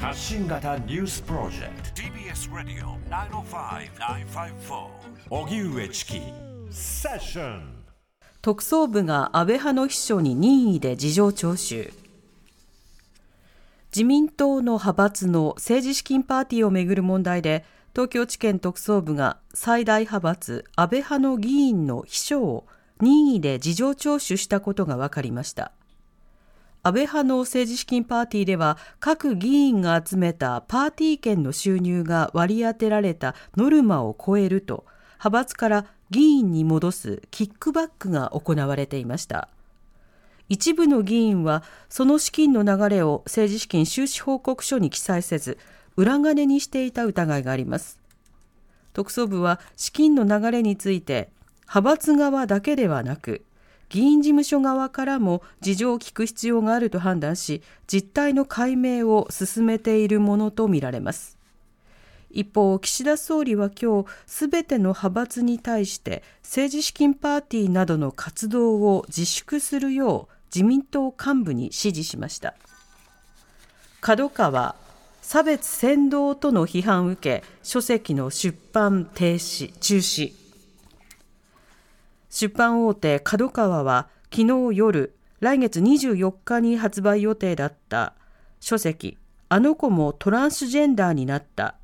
発信型ニュースプロジェクト TBS ラジオ905-954おぎゅうえちきセッション。特捜部が安倍派の秘書に任意で事情聴取。自民党の派閥の政治資金パーティーをめぐる問題で東京地検特捜部が最大派閥安倍派の議員の秘書を任意で事情聴取したことが分かりました。安倍派の政治資金パーティーでは各議員が集めたパーティー券の収入が割り当てられたノルマを超えると派閥から議員に戻すキックバックが行われていました。一部の議員はその資金の流れを政治資金収支報告書に記載せず裏金にしていた疑いがあります。特捜部は資金の流れについて派閥側だけではなく議員事務所側からも事情を聞く必要があると判断し実態の解明を進めているものとみられます。一方、岸田総理は今日すべての派閥に対して政治資金パーティーなどの活動を自粛するよう自民党幹部に指示しました。KADOKAWA差別扇動との批判を受け書籍の出版停止中止。出版大手KADOKAWAは昨日夜来月24日に発売予定だった書籍あの子もトランスジェンダーになった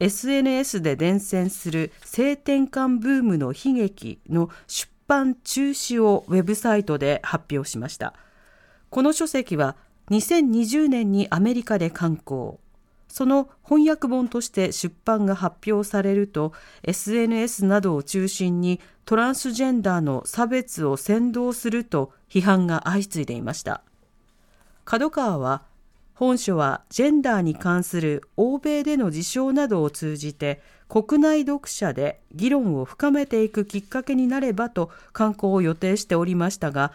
SNS で伝染する性転換ブームの悲劇の出版中止をウェブサイトで発表しました。この書籍は2020年にアメリカで刊行、その翻訳本として出版が発表されると SNS などを中心にトランスジェンダーの差別を扇動すると批判が相次いでいました。KADOKAWAは本書はジェンダーに関する欧米での事象などを通じて国内読者で議論を深めていくきっかけになればと刊行を予定しておりましたが、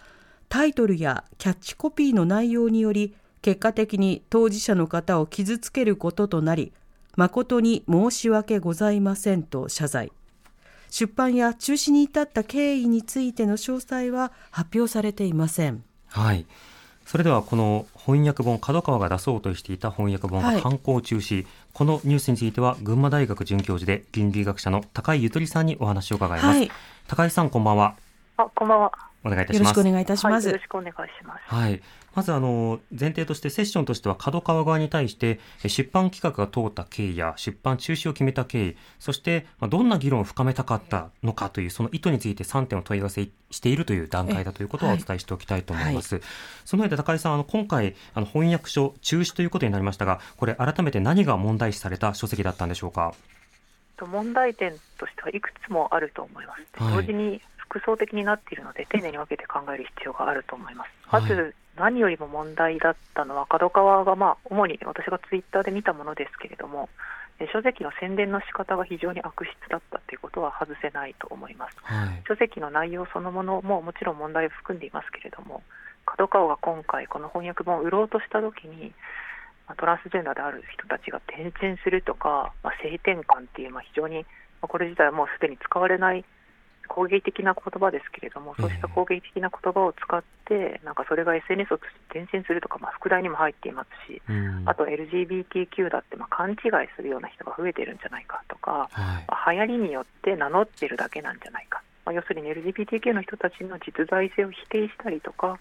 タイトルやキャッチコピーの内容により結果的に当事者の方を傷つけることとなり、誠に申し訳ございませんと謝罪。出版や中止に至った経緯についての詳細は発表されていません。はい。それではこの翻訳本、KADOKAWAが出そうとしていた翻訳本が刊行中止、はい、このニュースについては群馬大学准教授で倫理学者の高井ゆとりさんにお話を伺います。はい、高井さん、こんばんは。こんばんは。お願いいたします。よろしくお願いいたします。はい、よろしくお願いします。はい。まず前提としてセッションとしてはKADOKAWA側に対して出版企画が通った経緯や出版中止を決めた経緯、そしてどんな議論を深めたかったのかというその意図について3点を問い合わせしているという段階だということをお伝えしておきたいと思います。はい、その上で高井さん、今回翻訳書中止ということになりましたが、これ改めて何が問題視された書籍だったんでしょうか。問題点としてはいくつもあると思います。同時に複層的になっているので丁寧に分けて考える必要があると思います。まず、はい、何よりも問題だったのはKADOKAWAが、主に私がツイッターで見たものですけれども、書籍の宣伝の仕方が非常に悪質だったということは外せないと思います。はい、書籍の内容そのものももちろん問題を含んでいますけれども、KADOKAWAが今回この翻訳本を売ろうとした時にトランスジェンダーである人たちが転身するとか、性転換という、非常にこれ自体はもうすでに使われない攻撃的な言葉ですけれども、そうした攻撃的な言葉を使ってそれが SNS を通じて転身するとか、副題にも入っていますし、あと LGBTQ だって勘違いするような人が増えているんじゃないかとか、流行りによって名乗ってるだけなんじゃないか、要するに LGBTQ の人たちの実在性を否定したりとか、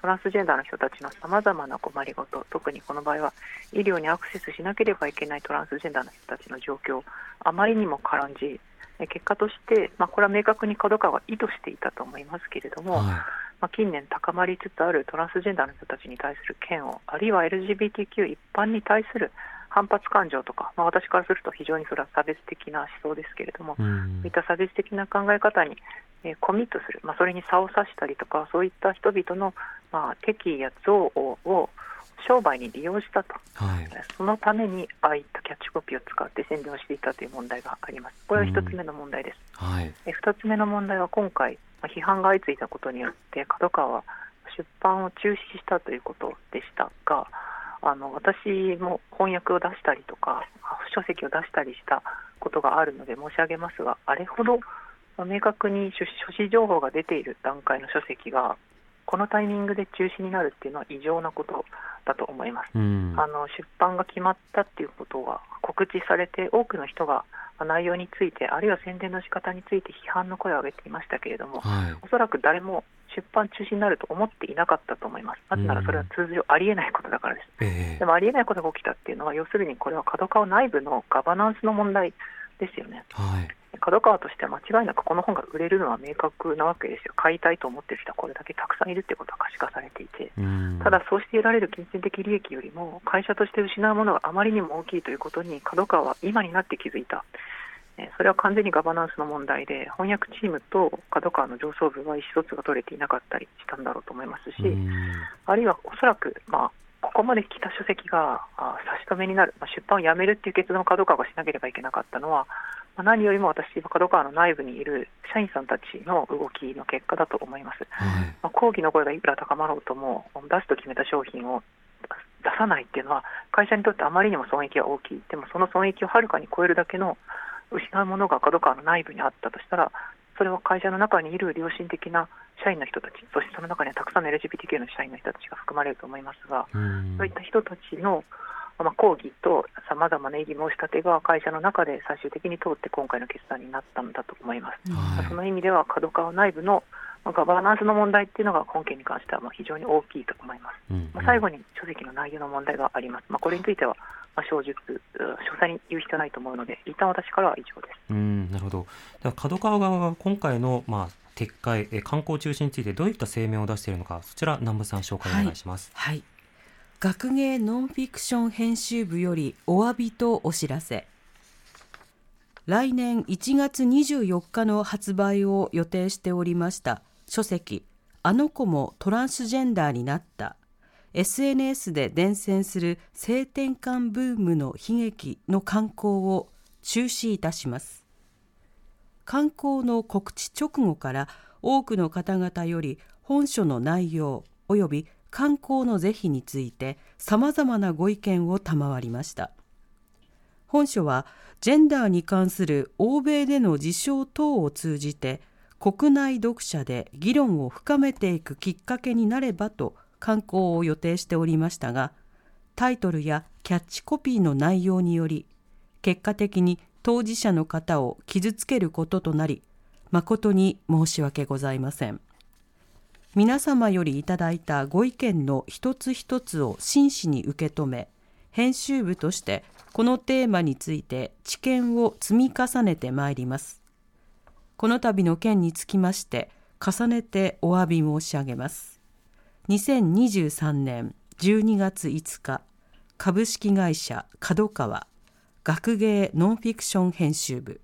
トランスジェンダーの人たちの様々な困りごと、特にこの場合は医療にアクセスしなければいけないトランスジェンダーの人たちの状況をあまりにも軽んじ、結果として、これは明確にKADOKAWAが意図していたと思いますけれども、はい、近年高まりつつあるトランスジェンダーの人たちに対する嫌悪、あるいは LGBTQ 一般に対する反発感情とか、私からすると非常にそれは差別的な思想ですけれども、そういった差別的な考え方にコミットする、それに差を差したりとか、そういった人々の、敵意や憎悪を商売に利用したと、はい、そのためにああいったキャッチコピーを使って宣伝をしていたという問題があります。これは1つ目の問題です。はい、2つ目の問題は今回批判が相次いだことによってKADOKAWAは出版を中止したということでしたが、私も翻訳を出したりとか書籍を出したりしたことがあるので申し上げますが、あれほど明確に書誌情報が出ている段階の書籍がこのタイミングで中止になるっていうのは異常なことだと思います。出版が決まったっていうことは告知されて、多くの人が内容について、あるいは宣伝の仕方について批判の声を上げていましたけれども、はい、おそらく誰も出版中止になると思っていなかったと思います。なぜならそれは通常ありえないことだからです。でもありえないことが起きたっていうのは、要するにこれはKADOKAWA内部のガバナンスの問題ですよね。はい、KADOKAWAとしては間違いなくこの本が売れるのは明確なわけですよ。買いたいと思っている人はこれだけたくさんいるってことは可視化されていて、ただそうして得られる金銭的利益よりも会社として失うものがあまりにも大きいということにKADOKAWAは今になって気づいた。それは完全にガバナンスの問題で、翻訳チームとKADOKAWAの上層部は意思疎通が取れていなかったりしたんだろうと思いますし、あるいはおそらく、ここまで来た書籍が差し止めになる、出版をやめるっていう決断をKADOKAWAがしなければいけなかったのは、何よりも私はKADOKAWAの内部にいる社員さんたちの動きの結果だと思います。抗議の声がいくら高まろうとも、出すと決めた商品を出さないっていうのは会社にとってあまりにも損益が大きい。でもその損益をはるかに超えるだけの失うものがKADOKAWAの内部にあったとしたら、それは会社の中にいる良心的な社員の人たち、そしてその中にはたくさんの LGBTQ の社員の人たちが含まれると思いますが、そういった人たちの抗議とさまざまな異議申し立てが会社の中で最終的に通って今回の決断になったんだと思います。その意味ではKADOKAWA内部のガバナンスの問題っていうのが本件に関しては非常に大きいと思います。最後に書籍の内容の問題があります。これについては詳細に言う必要ないと思うので、一旦私からは以上です。なるほど。ではKADOKAWA側が今回の、撤回、刊行中止についてどういった声明を出しているのか、そちら南部さん紹介お願いします。はい、学芸ノンフィクション編集部よりお詫びとお知らせ。来年1月24日の発売を予定しておりました書籍、あの子もトランスジェンダーになった、SNS で伝染する性転換ブームの悲劇の刊行を中止いたします。刊行の告知直後から多くの方々より本書の内容および刊行の是非について様々なご意見を賜りました。本書はジェンダーに関する欧米での事象等を通じて国内読者で議論を深めていくきっかけになればと刊行を予定しておりましたが、タイトルやキャッチコピーの内容により結果的に当事者の方を傷つけることとなり、誠に申し訳ございません。皆様よりいただいたご意見の一つ一つを真摯に受け止め、編集部としてこのテーマについて知見を積み重ねてまいります。この度の件につきまして重ねてお詫び申し上げます。2023年12月5日、株式会社KADOKAWA、学芸ノンフィクション編集部。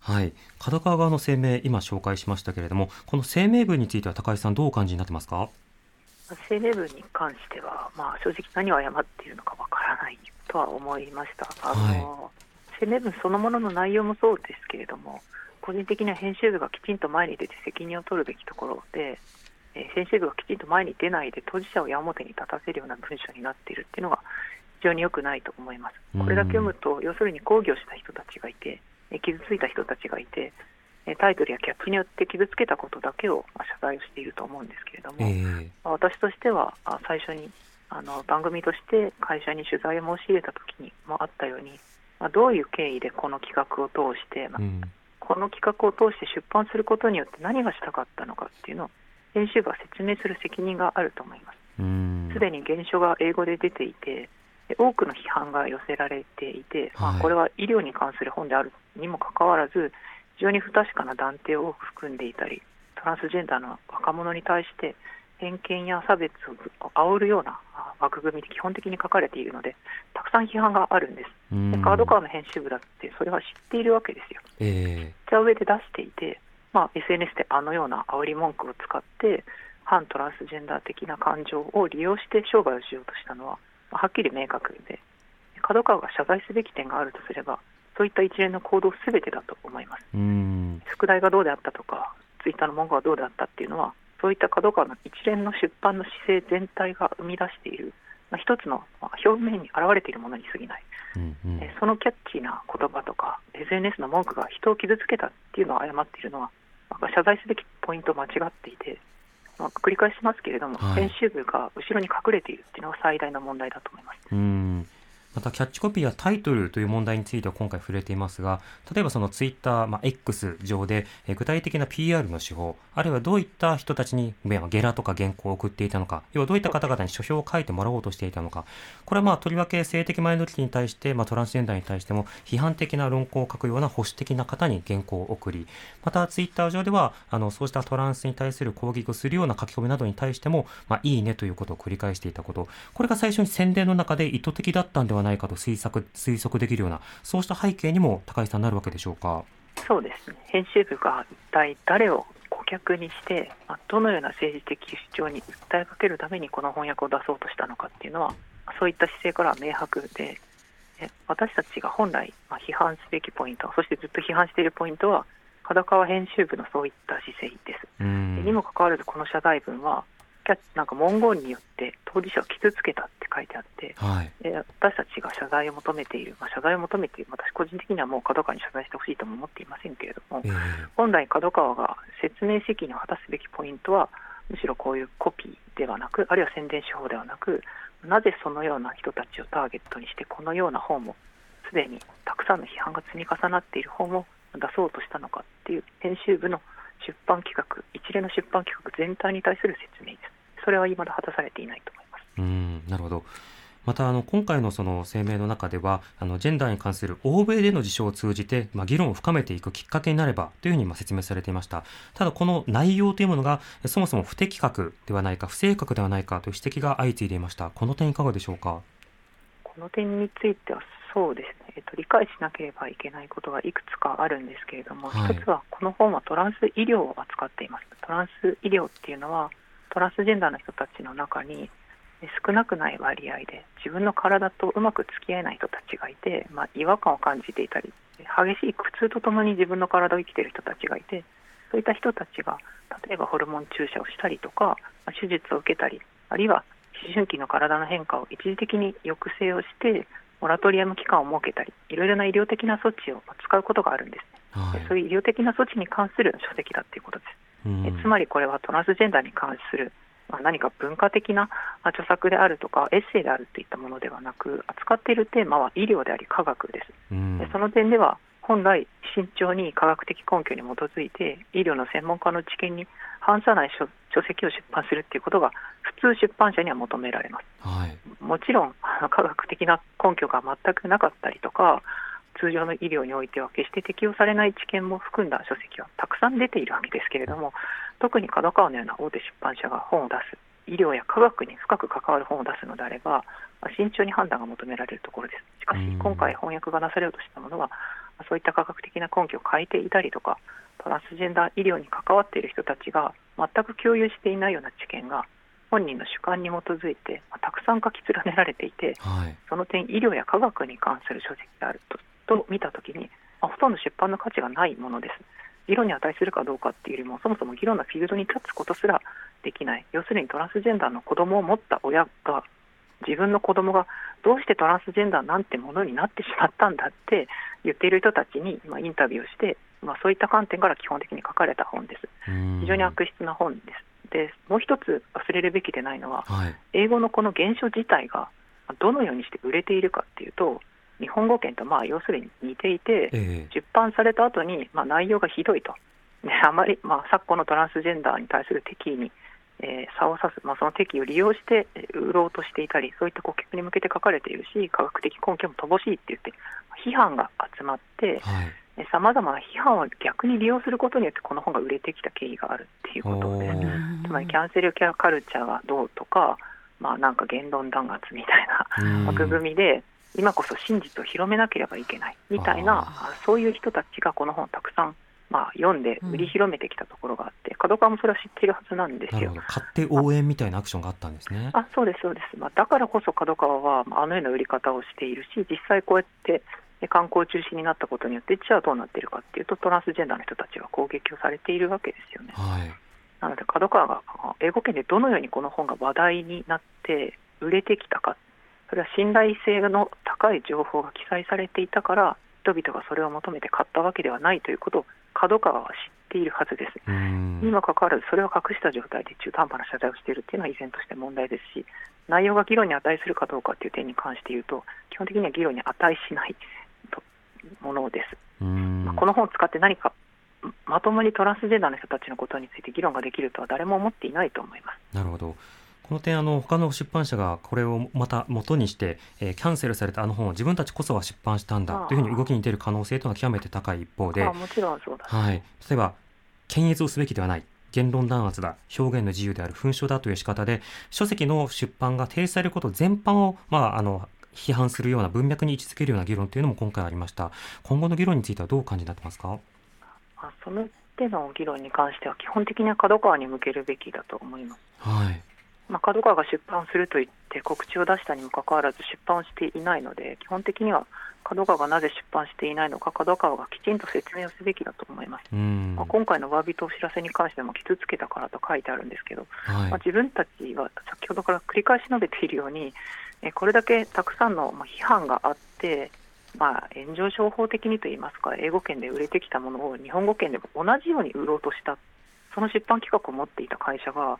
はい、KADOKAWA側の声明、今紹介しましたけれども、この声明文については高井さん、どうお感じになってますか？声明文に関しては、正直何を謝っているのかわからないとは思いました。声明文そのものの内容もそうですけれども、個人的には編集部がきちんと前に出て責任を取るべきところで、編集部がきちんと前に出ないで当事者を矢面に立たせるような文章になっているっていうのが非常に良くないと思います。これだけ読むと、要するに抗議をした人たちがいて、傷ついた人たちがいて、タイトルやキャップによって傷つけたことだけを謝罪をしていると思うんですけれども、私としては最初に番組として会社に取材を申し入れた時にもあったように、どういう経緯でこの企画を通して、この企画を通して出版することによって何がしたかったのかっていうのを編集部は説明する責任があると思います。すでに原書が英語で出ていて、多くの批判が寄せられていて、これは医療に関する本であるにもかかわらず、非常に不確かな断定を含んでいたり、トランスジェンダーの若者に対して偏見や差別を煽るような枠組みで基本的に書かれているので、たくさん批判があるんです。KADOKAWAの編集部だってそれは知っているわけですよ。知った上で出していて、SNS であのような煽り文句を使って反トランスジェンダー的な感情を利用して商売をしようとしたのは、はっきり明確で、KADOKAWAが謝罪すべき点があるとすれば、そういった一連の行動すべてだと思います。宿題がどうであったとか、ツイッターの文句がどうであったっていうのは、そういったKADOKAWAの一連の出版の姿勢全体が生み出している、一つの表面に現れているものに過ぎない。そのキャッチーな言葉とか SNS の文句が人を傷つけたっていうのを誤っているのは、謝罪すべきポイントを間違っていて、繰り返しますけれども、編集部が後ろに隠れているというのが最大の問題だと思います。またキャッチコピーやタイトルという問題については今回触れていますが、例えばそのツイッター、X 上で具体的な PR の手法、あるいはどういった人たちにゲラとか原稿を送っていたのか、要はどういった方々に書評を書いてもらおうとしていたのか、これはとりわけ性的マイノリティに対して、トランスジェンダーに対しても批判的な論考を書くような保守的な方に原稿を送り、またツイッター上ではそうしたトランスに対する攻撃をするような書き込みなどに対しても、いいねということを繰り返していたこと、これが最初に宣伝の中で意図的だったのではないかと推測できるような、そうした背景にも高井さんなるわけでしょうか。そうですね、編集部が一体誰を顧客にして、どのような政治的主張に訴えかけるためにこの翻訳を出そうとしたのかっていうのは、そういった姿勢からは明白で、私たちが本来批判すべきポイント、そしてずっと批判しているポイントはKADOKAWA編集部のそういった姿勢です。にもかかわらずこの謝罪文は文言によって当事者を傷つけたって書いてあって、私たちが謝罪を求めている、私個人的にはもうKADOKAWAに謝罪してほしいとも思っていませんけれども、本来KADOKAWAが説明責任を果たすべきポイントはむしろこういうコピーではなく、あるいは宣伝手法ではなく、なぜそのような人たちをターゲットにしてこのような本もすでにたくさんの批判が積み重なっている本を出そうとしたのかっていう編集部の出版企画、一連の出版企画全体に対する説明です。それは未だ果たされていないと思います。なるほど。また今回のその声明の中ではジェンダーに関する欧米での事象を通じて、議論を深めていくきっかけになればというふうに説明されていました。ただこの内容というものがそもそも不適格ではないか、不正確ではないかという指摘が相次いでいました。この点いかがでしょうか。この点についてはそうですね、理解しなければいけないことがいくつかあるんですけれども、一つはこの本はトランス医療を扱っています。トランス医療っていうのはトランスジェンダーの人たちの中に少なくない割合で自分の体とうまく付き合えない人たちがいて、違和感を感じていたり、激しい苦痛とともに自分の体を生きている人たちがいて、そういった人たちが例えばホルモン注射をしたりとか、手術を受けたり、あるいは思春期の体の変化を一時的に抑制をしてモラトリアム期間を設けたり、いろいろな医療的な措置を使うことがあるんです、そういう医療的な措置に関する書籍だということです。つまりこれはトランスジェンダーに関する、何か文化的な著作であるとかエッセイであるといったものではなく、扱っているテーマは医療であり科学です。その点では本来慎重に科学的根拠に基づいて医療の専門家の知見に反さない書籍を出版するということが普通出版社には求められます。もちろん科学的な根拠が全くなかったりとか、通常の医療においては決して適用されない知見も含んだ書籍はたくさん出ているわけですけれども、特にKADOKAWAのような大手出版社が本を出す、医療や科学に深く関わる本を出すのであれば慎重に判断が求められるところです。しかし今回翻訳がなされようとしたものはそういった科学的な根拠を欠いていたりとか、トランスジェンダー医療に関わっている人たちが全く共有していないような知見が本人の主観に基づいてたくさん書き連ねられていて、その点医療や科学に関する書籍であると見たときに、ほとんど出版の価値がないものです。議論に値するかどうかっていうよりも、そもそも議論のフィールドに立つことすらできない。要するにトランスジェンダーの子供を持った親が、自分の子供がどうしてトランスジェンダーなんてものになってしまったんだって言っている人たちにインタビューをして、そういった観点から基本的に書かれた本です。非常に悪質な本です。で、もう一つ忘れるべきでないのは、英語のこの原書自体がどのようにして売れているかっていうと、日本語圏と要するに似ていて、出版された後に内容がひどいと、あまり昨今のトランスジェンダーに対する敵意に差を指す、その敵意を利用して売ろうとしていたり、そういった顧客に向けて書かれているし、科学的根拠も乏しいって言って批判が集まって、さまざまな批判を逆に利用することによってこの本が売れてきた経緯があるっていうことで、つまりキャンセルケアカルチャーがどうとか、なんか言論弾圧みたいな枠組みで今こそ真実を広めなければいけないみたいな、そういう人たちがこの本をたくさん読んで売り広めてきたところがあって、KADOKAWAもそれは知っているはずなんですよ。買って応援みたいなアクションがあったんですね。そうですそうです、だからこそKADOKAWAはあのような売り方をしているし、実際こうやって観光中止になったことによって、じゃあどうなっているかっていうと、トランスジェンダーの人たちが攻撃をされているわけですよね。なのでKADOKAWAが英語圏でどのようにこの本が話題になって売れてきたか、それは信頼性の高い情報が記載されていたから人々がそれを求めて買ったわけではないということをKADOKAWAは知っているはずです。にもかかわらずそれを隠した状態で中途半端な謝罪をしているというのは依然として問題ですし、内容が議論に値するかどうかという点に関して言うと基本的には議論に値しないものです。この本を使って何かまともにトランスジェンダーの人たちのことについて議論ができるとは誰も思っていないと思います。なるほど。この点他の出版社がこれをまた元にして、キャンセルされた本を自分たちこそは出版したんだというふうに動きに出る可能性というのは極めて高い一方で、もちろんそうだ、はい、例えば検閲をすべきではない、言論弾圧だ、表現の自由である、紛争だという仕方で書籍の出版が停止されること全般を、批判するような文脈に位置づけるような議論というのも今回ありました。今後の議論についてはどうお感じになってますか？その手の議論に関しては基本的にはKADOKAWAに向けるべきだと思います。はい、KADOKAWAが出版すると言って告知を出したにもかかわらず出版をしていないので、基本的にはKADOKAWAがなぜ出版していないのかKADOKAWAがきちんと説明をすべきだと思います。今回の詫びとお知らせに関しても傷つけたからと書いてあるんですけど、はい、自分たちは先ほどから繰り返し述べているようにこれだけたくさんの批判があって、炎上商法的にといいますか英語圏で売れてきたものを日本語圏でも同じように売ろうとした、その出版企画を持っていた会社が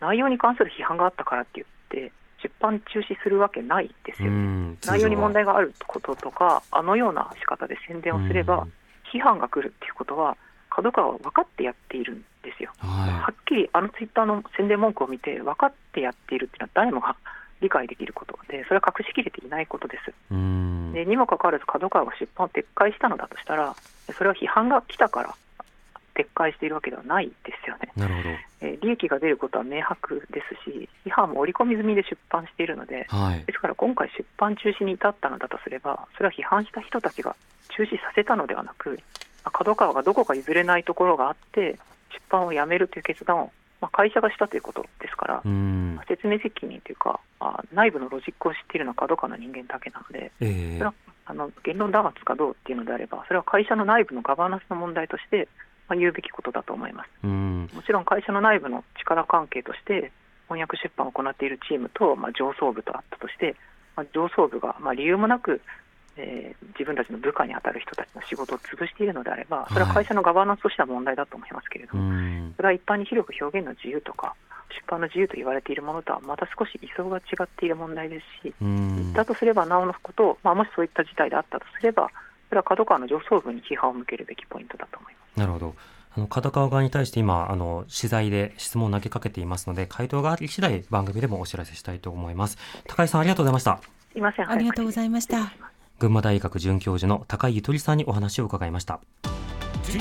内容に関する批判があったからって言って出版中止するわけないですよ。内容に問題があることとかあのような仕方で宣伝をすれば批判が来るっていうことはKADOKAWAは分かってやっているんですよ。はい、はっきりツイッターの宣伝文句を見て分かってやっているっていうのは誰もが理解できることで、それは隠しきれていないことです。でにもかかわらずKADOKAWAが出版を撤回したのだとしたらそれは批判が来たから撤回しているわけではないですよね。なるほど。利益が出ることは明白ですし批判も織り込み済みで出版しているので、はい、ですから今回出版中止に至ったのだとすればそれは批判した人たちが中止させたのではなくKADOKAWAがどこか譲れないところがあって出版をやめるという決断を、会社がしたということですから、説明責任というか内部のロジックを知っているのはKADOKAWAの人間だけなので、それは言論弾圧かどうっていうのであればそれは会社の内部のガバナンスの問題として言うべきことだと思います。もちろん会社の内部の力関係として翻訳出版を行っているチームと、上層部とあったとして、上層部が、理由もなく、自分たちの部下に当たる人たちの仕事を潰しているのであればそれは会社のガバナンスとしては問題だと思いますけれども、それは一般に広く表現の自由とか出版の自由と言われているものとはまた少し位相が違っている問題ですし、だとすればなおのことを、もしそういった事態であったとすればそれはKADOKAWAの上層部に批判を向けるべきポイントだと思います。なるほど。KADOKAWA側に対して今取材で質問を投げかけていますので回答があり次第番組でもお知らせしたいと思います。高井さんありがとうございました。すいません、ありがとうございました。群馬大学准教授の高井ゆとりさんにお話を伺いました。 TBS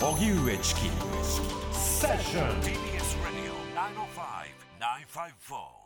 Radio 荻上チキセッション TBS Radio 905-954